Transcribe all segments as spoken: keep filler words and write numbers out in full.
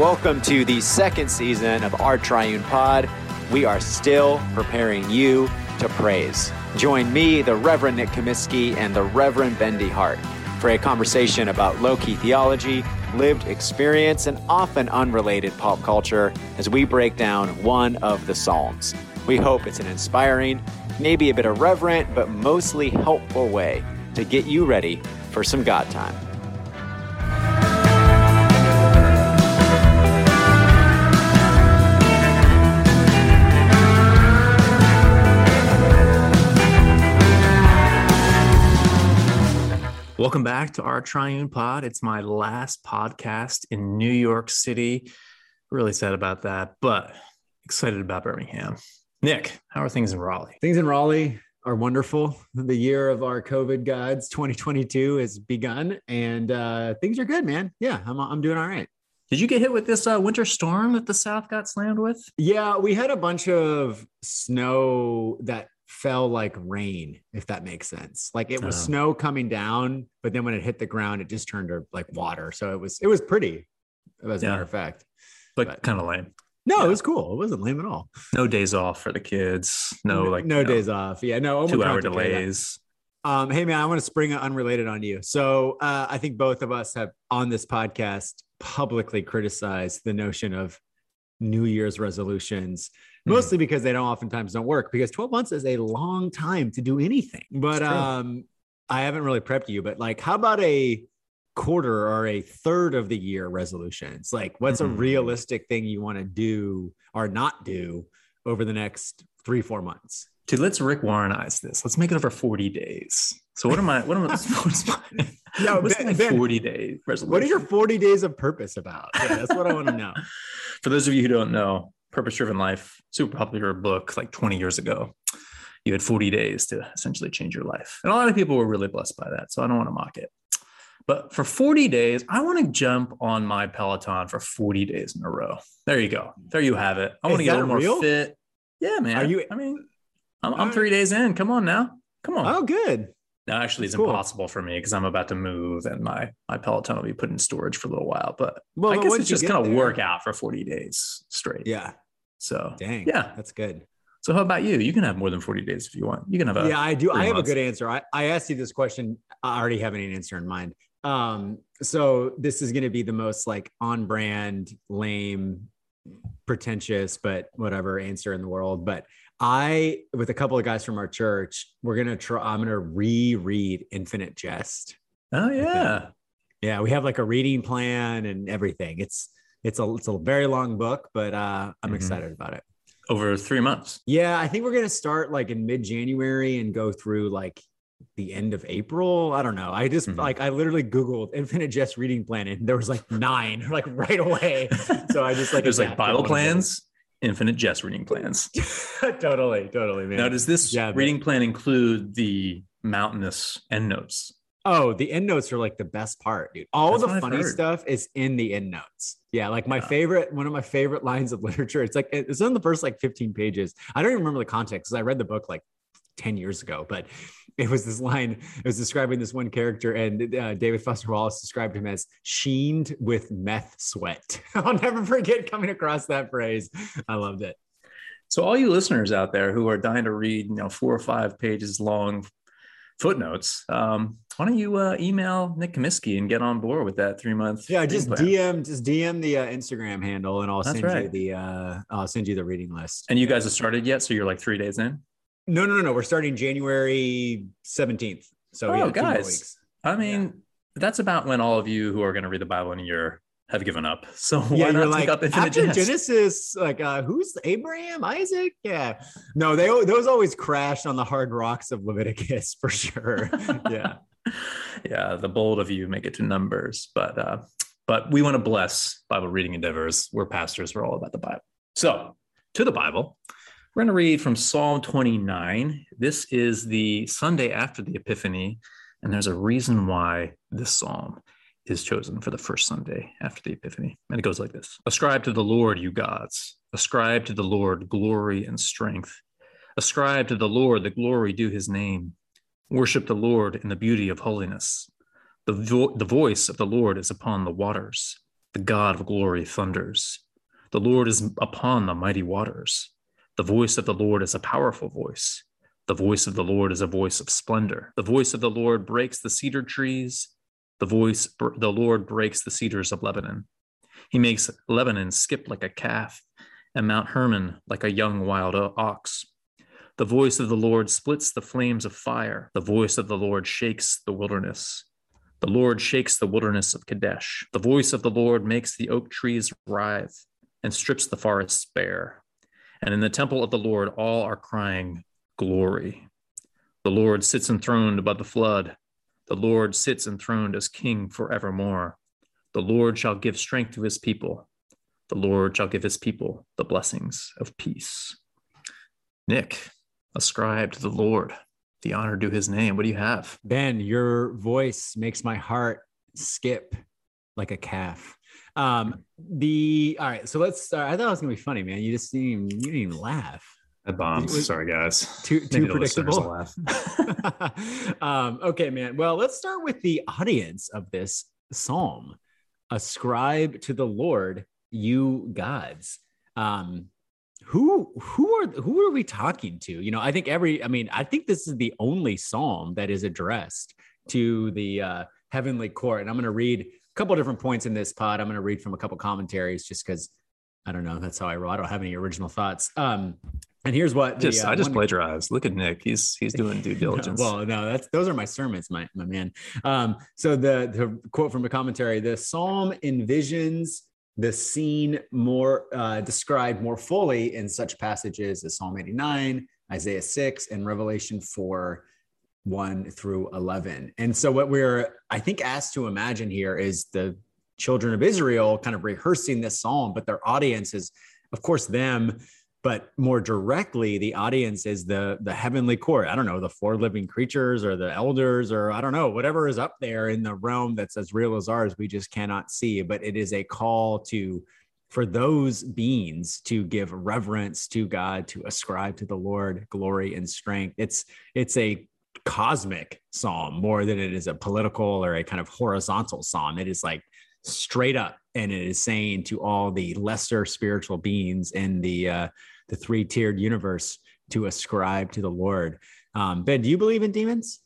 Welcome to the second season of Our Triune Pod. We are still preparing you to praise. Join me, the Reverend Nick Comiskey, and the Reverend Bendy Hart for a conversation about low-key theology, lived experience, and often unrelated pop culture as we break down one of the Psalms. We hope it's an inspiring, maybe a bit irreverent, but mostly helpful way to get you ready for some God time. Welcome back to Our Triune Pod. It's my last podcast in New York City. Really sad about that, but excited about Birmingham. Nick, how are things in Raleigh? Things in Raleigh are wonderful. The year of our COVID gods, twenty twenty-two, has begun, and uh, things are good, man. Yeah, I'm I'm doing all right. Did you get hit with this uh, winter storm that the South got slammed with? Yeah, we had a bunch of snow that fell like rain, if that makes sense. Like it was oh. snow coming down, but then when it hit the ground, it just turned to like water. So it was, it was pretty, as a yeah. matter of fact. But, but kind of lame. No, yeah. It was cool. It wasn't lame at all. No days off for the kids. No, like no, no days off. Yeah, no two hour delays. Um, hey man, I want to spring unrelated on you. So uh, I think both of us have on this podcast publicly criticized the notion of New Year's resolutions, mostly mm. because they don't oftentimes don't work, because twelve months is a long time to do anything. But um, I haven't really prepped you, but like, how about a quarter or a third of the year resolutions? Like what's mm-hmm. a realistic thing you want to do or not do over the next three, four months? Dude, let's Rick Warrenize this. Let's make it over forty days. So what am I, what am I, what's my, no, what's ben, my ben, forty day resolution? What are your forty days of purpose about? Yeah, that's what I want to know. For those of you who don't know, Purpose Driven Life, super popular book like twenty years ago. You had forty days to essentially change your life. And a lot of people were really blessed by that. So I don't want to mock it. But for forty days, I want to jump on my Peloton for forty days in a row. There you go. There you have it. I want Is to get a little real? more fit. Yeah, man. Are you, I mean, I'm, I'm three days in. Come on now. Come on. Oh, good. No, actually, it's cool. impossible for me because I'm about to move and my, my Peloton will be put in storage for a little while. But well, I guess it's just going to work out for forty days straight. Yeah. So, dang. Yeah. That's good. So how about you? You can have more than forty days if you want. You can have a. Yeah, I do. I have months. a good answer. I, I asked you this question. I already have an answer in mind. Um, so this is going to be the most like on brand, lame, pretentious, but whatever answer in the world. But I, with a couple of guys from our church, we're going to try, I'm going to reread Infinite Jest. Oh yeah. Yeah. We have like a reading plan and everything. It's, it's a, it's a very long book, but, uh, I'm mm-hmm. excited about it. Over three months. Yeah. I think we're going to start like in mid January and go through like the end of April. I don't know. I just mm-hmm. like, I literally Googled Infinite Jest reading plan and there was like nine, like right away. So I just like, there's like Bible plans. Infinite Jest reading plans. totally, totally, man. Now, does this yeah, reading man. plan include the mountainous endnotes? Oh, the endnotes are like the best part, dude. All That's the funny stuff is in the endnotes. Yeah, like my yeah. favorite, one of my favorite lines of literature. It's like, it's on the first like fifteen pages. I don't even remember the context because I read the book like ten years ago, but it was this line, it was describing this one character and uh, David Foster Wallace described him as sheened with meth sweat. I'll never forget coming across that phrase. I loved it. So all you listeners out there who are dying to read, you know, four or five pages long footnotes, um, why don't you uh, email Nick Comiskey and get on board with that three month? Yeah, just plan. D M, just D M the uh, Instagram handle and I'll That's send right. you the, uh, I'll send you the reading list. And you guys have started yet? So you're like three days in? No, no, no, no. We're starting January seventeenth. So, oh, yeah, guys, weeks. I mean, yeah. that's about when all of you who are going to read the Bible in a year have given up. So, why yeah, not like, take up Infinite after Jest? Genesis? Like, uh, who's Abraham, Isaac? Yeah. No, they those always crashed on the hard rocks of Leviticus for sure. yeah. yeah. The bold of you make it to Numbers. But, uh, but we want to bless Bible reading endeavors. We're pastors, we're all about the Bible. So, to the Bible. We're going to read from Psalm twenty-nine. This is the Sunday after the Epiphany, and there's a reason why this psalm is chosen for the first Sunday after the Epiphany. And it goes like this. Ascribe to the Lord, you gods. Ascribe to the Lord glory and strength. Ascribe to the Lord the glory due his name. Worship the Lord in the beauty of holiness. The, vo- the voice of the Lord is upon the waters. The God of glory thunders. The Lord is upon the mighty waters. The voice of the Lord is a powerful voice. The voice of the Lord is a voice of splendor. The voice of the Lord breaks the cedar trees. The voice, the Lord breaks the cedars of Lebanon. He makes Lebanon skip like a calf and Mount Hermon like a young wild ox. The voice of the Lord splits the flames of fire. The voice of the Lord shakes the wilderness. The Lord shakes the wilderness of Kadesh. The voice of the Lord makes the oak trees writhe and strips the forests bare. And in the temple of the Lord, all are crying, glory. The Lord sits enthroned above the flood. The Lord sits enthroned as king forevermore. The Lord shall give strength to his people. The Lord shall give his people the blessings of peace. Nick, ascribe to the Lord the honor due his name. What do you have? Ben, your voice makes my heart skip like a calf. Um, the all right, so let's start. I thought it was gonna be funny, man. You just didn't even, you didn't even laugh. I bombed. Was, Sorry, guys. Too, too predictable. um, okay, man. Well, let's start with the audience of this psalm. Ascribe to the Lord, you gods. Um, Who who are who are we talking to? You know, I think every I mean, I think this is the only psalm that is addressed to the uh, heavenly court. And I'm going to read a couple of different points in this pod. I'm going to read from a couple commentaries just because I don't know. That's how I roll. I don't have any original thoughts. Um, and here's what just the, uh, I just one... plagiarized. Look at Nick. He's he's doing due diligence. Well, no, that's those are my sermons, my my man. Um, so the the quote from a commentary: the psalm envisions the scene more uh, described more fully in such passages as Psalm eighty-nine, Isaiah six, and Revelation four, one through eleven. And so what we're, I think, asked to imagine here is the children of Israel kind of rehearsing this psalm, but their audience is, of course, them, but more directly, the audience is the, the heavenly court. I don't know, the four living creatures or the elders, or I don't know, whatever is up there in the realm that's as real as ours, we just cannot see. But it is a call to, for those beings to give reverence to God, to ascribe to the Lord glory and strength. It's, it's a cosmic psalm more than it is a political or a kind of horizontal psalm. It is like straight up. And it is saying to all the lesser spiritual beings in the uh, the three-tiered universe to ascribe to the Lord. Um, Ben, do you believe in demons?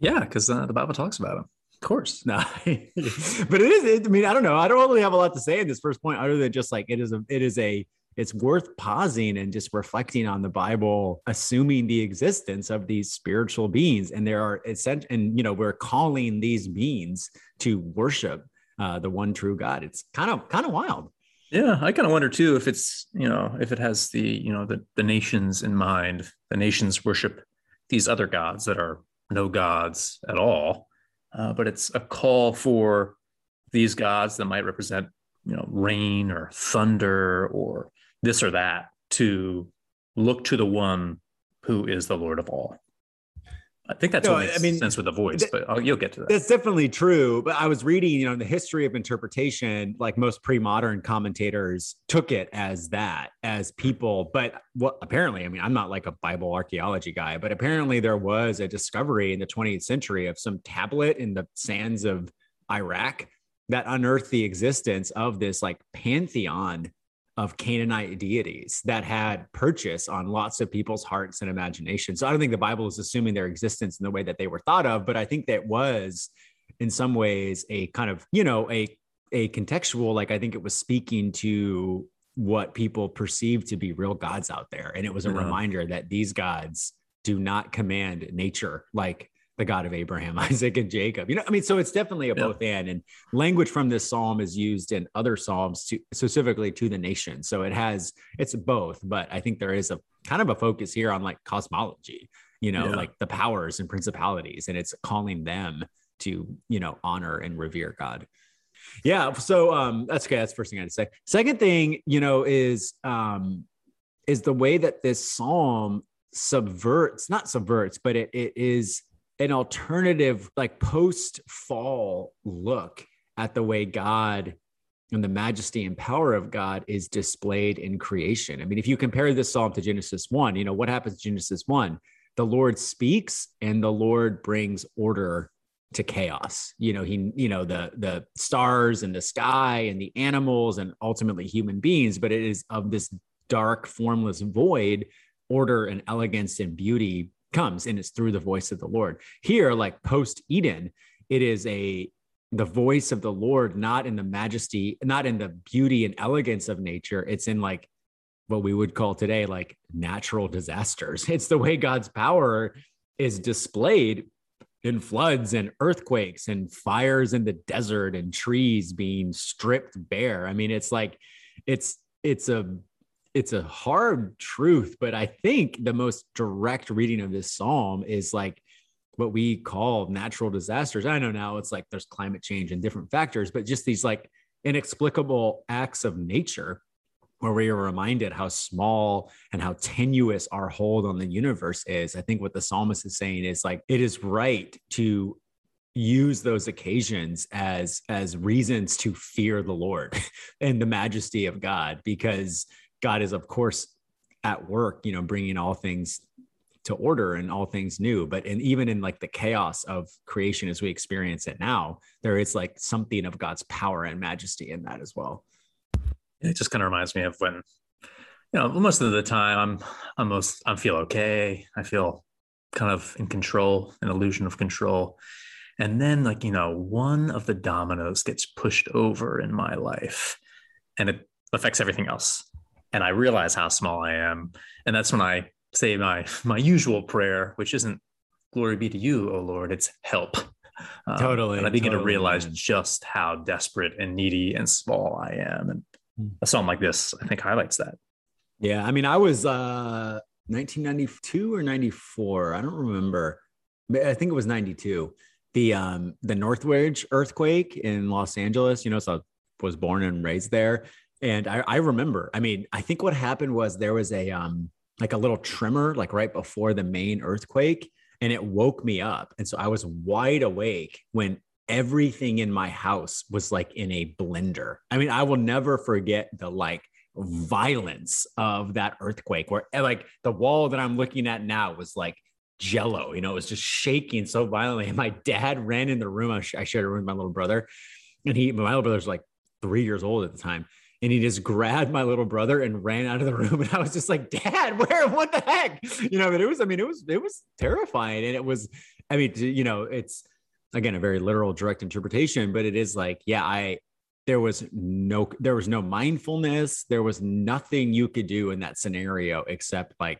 Yeah, because uh, the Bible talks about them. Of course. No, but it is. It, I mean, I don't know. I don't really have a lot to say in this first point, other than just like it is a. It is a. It's worth pausing and just reflecting on the Bible, assuming the existence of these spiritual beings, and there are and you know we're calling these beings to worship Uh, the one true God. It's kind of, kind of wild. Yeah. I kind of wonder too, if it's, you know, if it has the, you know, the, the nations in mind, the nations worship these other gods that are no gods at all. Uh, but it's a call for these gods that might represent, you know, rain or thunder or this or that to look to the one who is the Lord of all. I think that's no, what makes I mean, sense with the voice, th- but I'll, you'll get to that. That's definitely true. But I was reading, you know, the history of interpretation, like most pre-modern commentators took it as that, as people. But what apparently, I mean, I'm not like a Bible archaeology guy, but apparently there was a discovery in the twentieth century of some tablet in the sands of Iraq that unearthed the existence of this like pantheon of Canaanite deities that had purchase on lots of people's hearts and imagination. So I don't think the Bible is assuming their existence in the way that they were thought of, but I think that was in some ways a kind of, you know, a, a contextual, like I think it was speaking to what people perceived to be real gods out there. And it was a mm-hmm. reminder that these gods do not command nature like the God of Abraham, Isaac, and Jacob. You know, I mean, so it's definitely a yeah. both and, and language from this psalm is used in other psalms to, specifically to the nation. So it has, it's both, but I think there is a kind of a focus here on like cosmology, you know, yeah. like the powers and principalities, and it's calling them to, you know, honor and revere God. Yeah. So um, that's okay. That's the first thing I had to say. Second thing, you know, is, um, is the way that this psalm subverts, not subverts, but it, it is an alternative, like post-fall look at the way God and the majesty and power of God is displayed in creation. I mean, if you compare this psalm to Genesis one, you know, what happens in Genesis one? The Lord speaks and the Lord brings order to chaos. You know, he, you know, the, the stars and the sky and the animals and ultimately human beings, but it is of this dark, formless void, order and elegance and beauty comes, and it's through the voice of the Lord. Here, like post Eden, it is a, the voice of the Lord, not in the majesty, not in the beauty and elegance of nature. It's in like what we would call today, like natural disasters. It's the way God's power is displayed in floods and earthquakes and fires in the desert and trees being stripped bare. I mean, it's like, it's, it's a, it's a hard truth, but I think the most direct reading of this Psalm is like what we call natural disasters. I know now it's like there's climate change and different factors, but just these like inexplicable acts of nature where we are reminded how small and how tenuous our hold on the universe is. I think what the psalmist is saying is like, it is right to use those occasions as, as reasons to fear the Lord and the majesty of God, because God is of course at work, you know, bringing all things to order and all things new. But and even in like the chaos of creation as we experience it now, there is like something of God's power and majesty in that as well. It just kind of reminds me of when, you know, most of the time I'm, I'm most, I feel okay. I feel kind of in control, an illusion of control. And then like, you know, one of the dominoes gets pushed over in my life and it affects everything else. And I realize how small I am. And that's when I say my, my usual prayer, which isn't glory be to you, O Lord, it's help. Um, totally. And I begin totally, to realize man. just how desperate and needy and small I am. And a song like this, I think, highlights that. Yeah. I mean, I was uh, nineteen ninety-two or ninety-four. I don't remember. I think it was ninety-two. The um, the Northridge earthquake in Los Angeles, you know, so I was born and raised there. And I, I remember, I mean, I think what happened was there was a, um, like a little tremor, like right before the main earthquake, and it woke me up. And so I was wide awake when everything in my house was like in a blender. I mean, I will never forget the like violence of that earthquake where like the wall that I'm looking at now was like jello, you know, it was just shaking so violently. And my dad ran in the room. I, sh- I shared a room with my little brother, and he, my little brother's like three years old at the time. And he just grabbed my little brother and ran out of the room. And I was just like, Dad, where, what the heck? You know, but it was, I mean, it was, it was terrifying. And it was, I mean, you know, it's again, a very literal direct interpretation, but it is like, yeah, I, there was no, there was no mindfulness. There was nothing you could do in that scenario, except like,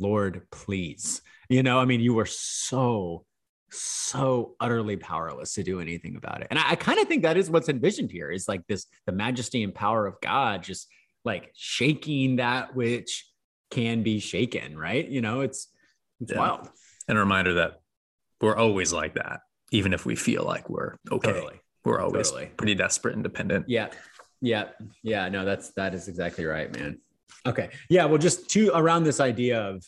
Lord, please, you know, I mean, you were so so utterly powerless to do anything about it. And I, I kind of think that is what's envisioned here is like this, the majesty and power of God, just like shaking that which can be shaken, right? You know, it's, it's yeah. wild. And a reminder that we're always like that, even if we feel like we're okay. Totally. We're always totally. pretty desperate and dependent. Yeah. Yeah. Yeah. No, that's, that is exactly right, man. Okay. Yeah. Well, just to around this idea of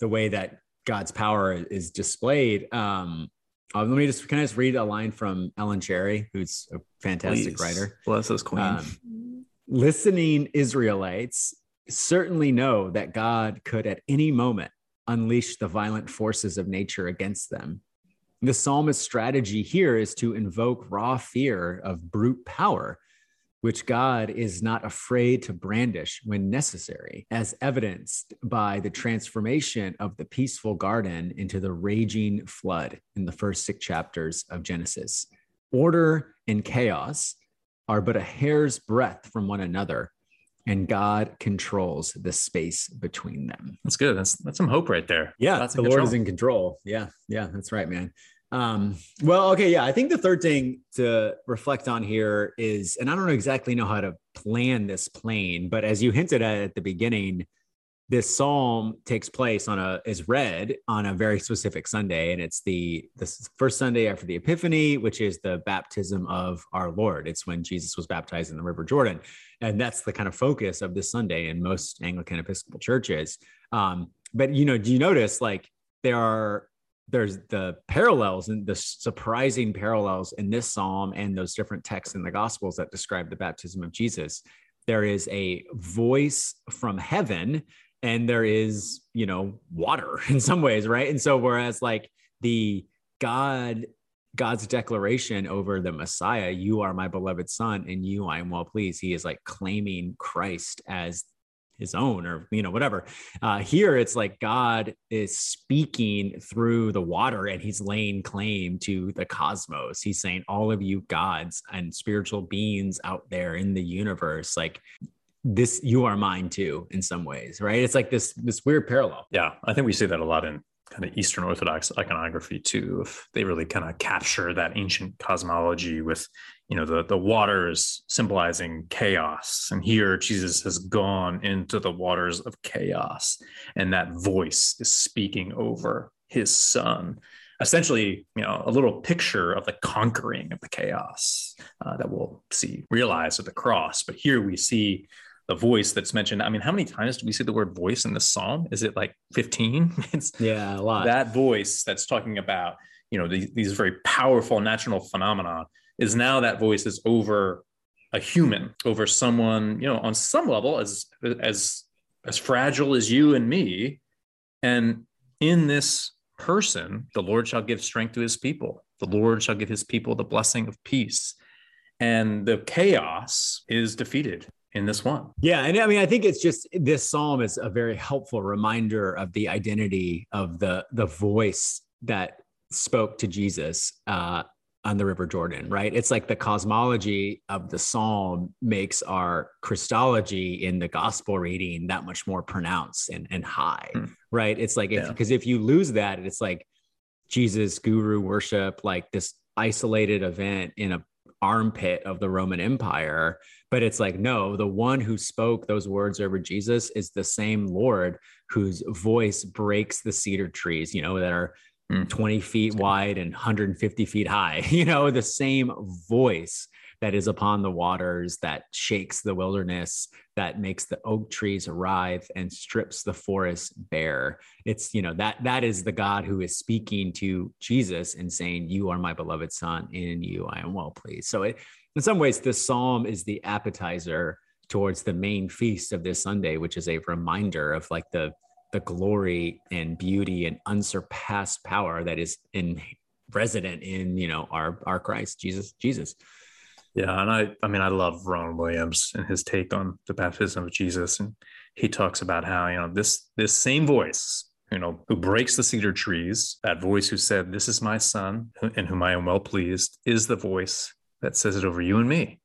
the way that God's power is displayed. Um, let me just, can I just read a line from Ellen Cherry, who's a fantastic Please. writer. Bless us, Queen. Um, Listening Israelites certainly know that God could at any moment unleash the violent forces of nature against them. The psalmist's strategy here is to invoke raw fear of brute power, which God is not afraid to brandish when necessary, as evidenced by the transformation of the peaceful garden into the raging flood in the first six chapters of Genesis. Order and chaos are but a hair's breadth from one another, and God controls the space between them. That's good. That's that's some hope right there. Yeah, that's the Lord is in control. Yeah, yeah, that's right, man. Um, well, okay. Yeah. I think the third thing to reflect on here is, and I don't exactly know how to plan this plane, but as you hinted at at the beginning, this Psalm takes place on a, is read on a very specific Sunday. And it's the, the first Sunday after the Epiphany, which is the baptism of our Lord. It's when Jesus was baptized in the River Jordan. And that's the kind of focus of this Sunday in most Anglican Episcopal churches. Um, but you know, do you notice like there are, there's the parallels and the surprising parallels in this Psalm and those different texts in the Gospels that describe the baptism of Jesus. There is a voice from heaven and there is, you know, water in some ways, right? And so whereas like the God God's declaration over the Messiah, you are my beloved son, and you I am well pleased. He is like claiming Christ as his own, or, you know, whatever. Uh, here it's like God is speaking through the water, and he's laying claim to the cosmos. He's saying, all of you gods and spiritual beings out there in the universe, like, this, you are mine too, in some ways, right? It's like this, this weird parallel. Yeah. I think we see that a lot in kind of Eastern Orthodox iconography too. If they really kind of capture that ancient cosmology with, you know, the, the waters symbolizing chaos. And here Jesus has gone into the waters of chaos, and that voice is speaking over his son. Essentially, you know, a little picture of the conquering of the chaos uh, that we'll see realized at the cross. But here we see the voice that's mentioned. I mean, how many times do we see the word voice in this psalm? Is it like fifteen? It's yeah, a lot. That voice that's talking about, you know, the, these very powerful natural phenomena is now that voice is over a human, over someone, you know, on some level as as as fragile as you and me. And in this person, the Lord shall give strength to his people. The Lord shall give his people the blessing of peace. And the chaos is defeated in this one. Yeah. And I mean, I think it's just, this psalm is a very helpful reminder of the identity of the, the voice that spoke to Jesus uh, on the River Jordan, right? It's like the cosmology of the psalm makes our Christology in the gospel reading that much more pronounced and, and high, mm. right? It's like, because if, yeah. if you lose that, it's like Jesus, guru worship, like this isolated event in a armpit of the Roman Empire. But it's like, no, the one who spoke those words over Jesus is the same Lord whose voice breaks the cedar trees, you know, that are mm. twenty feet wide and one hundred fifty feet high, you know, the same voice that is upon the waters, that shakes the wilderness, that makes the oak trees writhe and strips the forest bare. It's, you know, that, that is the God who is speaking to Jesus and saying, you are my beloved son, in you I am well pleased. So it, in some ways, this psalm is the appetizer towards the main feast of this Sunday, which is a reminder of like the, the glory and beauty and unsurpassed power that is in resident in, you know, our, our Christ, Jesus, Jesus. Yeah. And I, I mean, I love Ron Williams and his take on the baptism of Jesus. And he talks about how, you know, this, this same voice, you know, who breaks the cedar trees, that voice who said, this is my son in whom I am well pleased, is the voice that says it over you and me.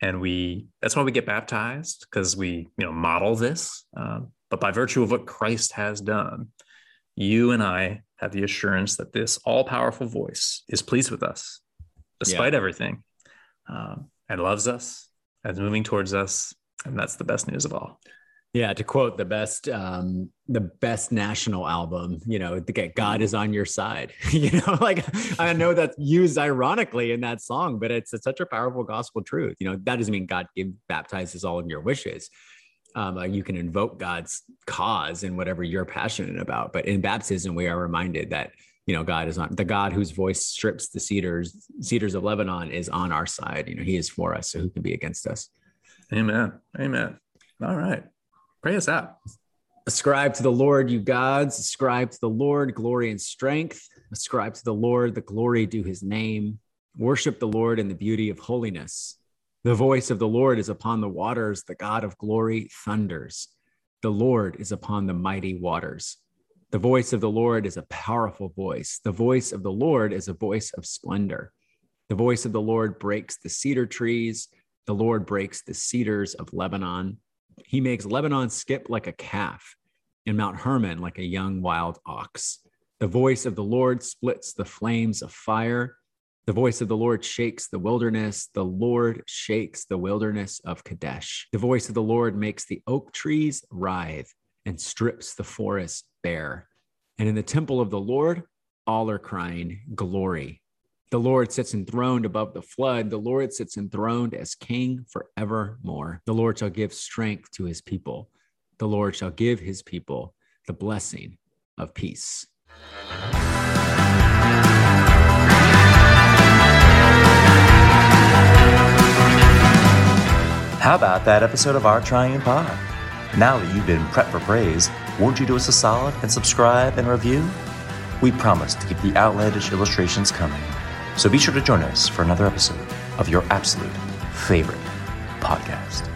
And we, that's why we get baptized, because we, you know, model this, um, but by virtue of what Christ has done, you and I have the assurance that this all-powerful voice is pleased with us despite yeah. everything. Um, and loves us and is moving towards us. And that's the best news of all. Yeah. To quote the best, um, the best national album, you know, God is on your side, you know, like I know that's used ironically in that song, but it's, it's such a powerful gospel truth. You know, that doesn't mean God baptizes all of your wishes. Um, uh, you can invoke God's cause in whatever you're passionate about, but in baptism, we are reminded that, you know, God is on, the God whose voice strips the cedars, cedars of Lebanon is on our side. You know, he is for us. So who can be against us? Amen. Amen. All right. Pray us out. Ascribe to the Lord, you gods, ascribe to the Lord glory and strength. Ascribe to the Lord the glory due his name. Worship the Lord in the beauty of holiness. The voice of the Lord is upon the waters. The God of glory thunders. The Lord is upon the mighty waters. The voice of the Lord is a powerful voice. The voice of the Lord is a voice of splendor. The voice of the Lord breaks the cedar trees. The Lord breaks the cedars of Lebanon. He makes Lebanon skip like a calf and Mount Hermon like a young wild ox. The voice of the Lord splits the flames of fire. The voice of the Lord shakes the wilderness. The Lord shakes the wilderness of Kadesh. The voice of the Lord makes the oak trees writhe and strips the forest bare. And in the temple of the Lord, all are crying glory. The Lord sits enthroned above the flood. The Lord sits enthroned as king forevermore. The Lord shall give strength to his people. The Lord shall give his people the blessing of peace. How about that episode of Our Triune Pod? Now that you've been prepped for praise, won't you do us a solid and subscribe and review? We promise to keep the outlandish illustrations coming. So be sure to join us for another episode of your absolute favorite podcast.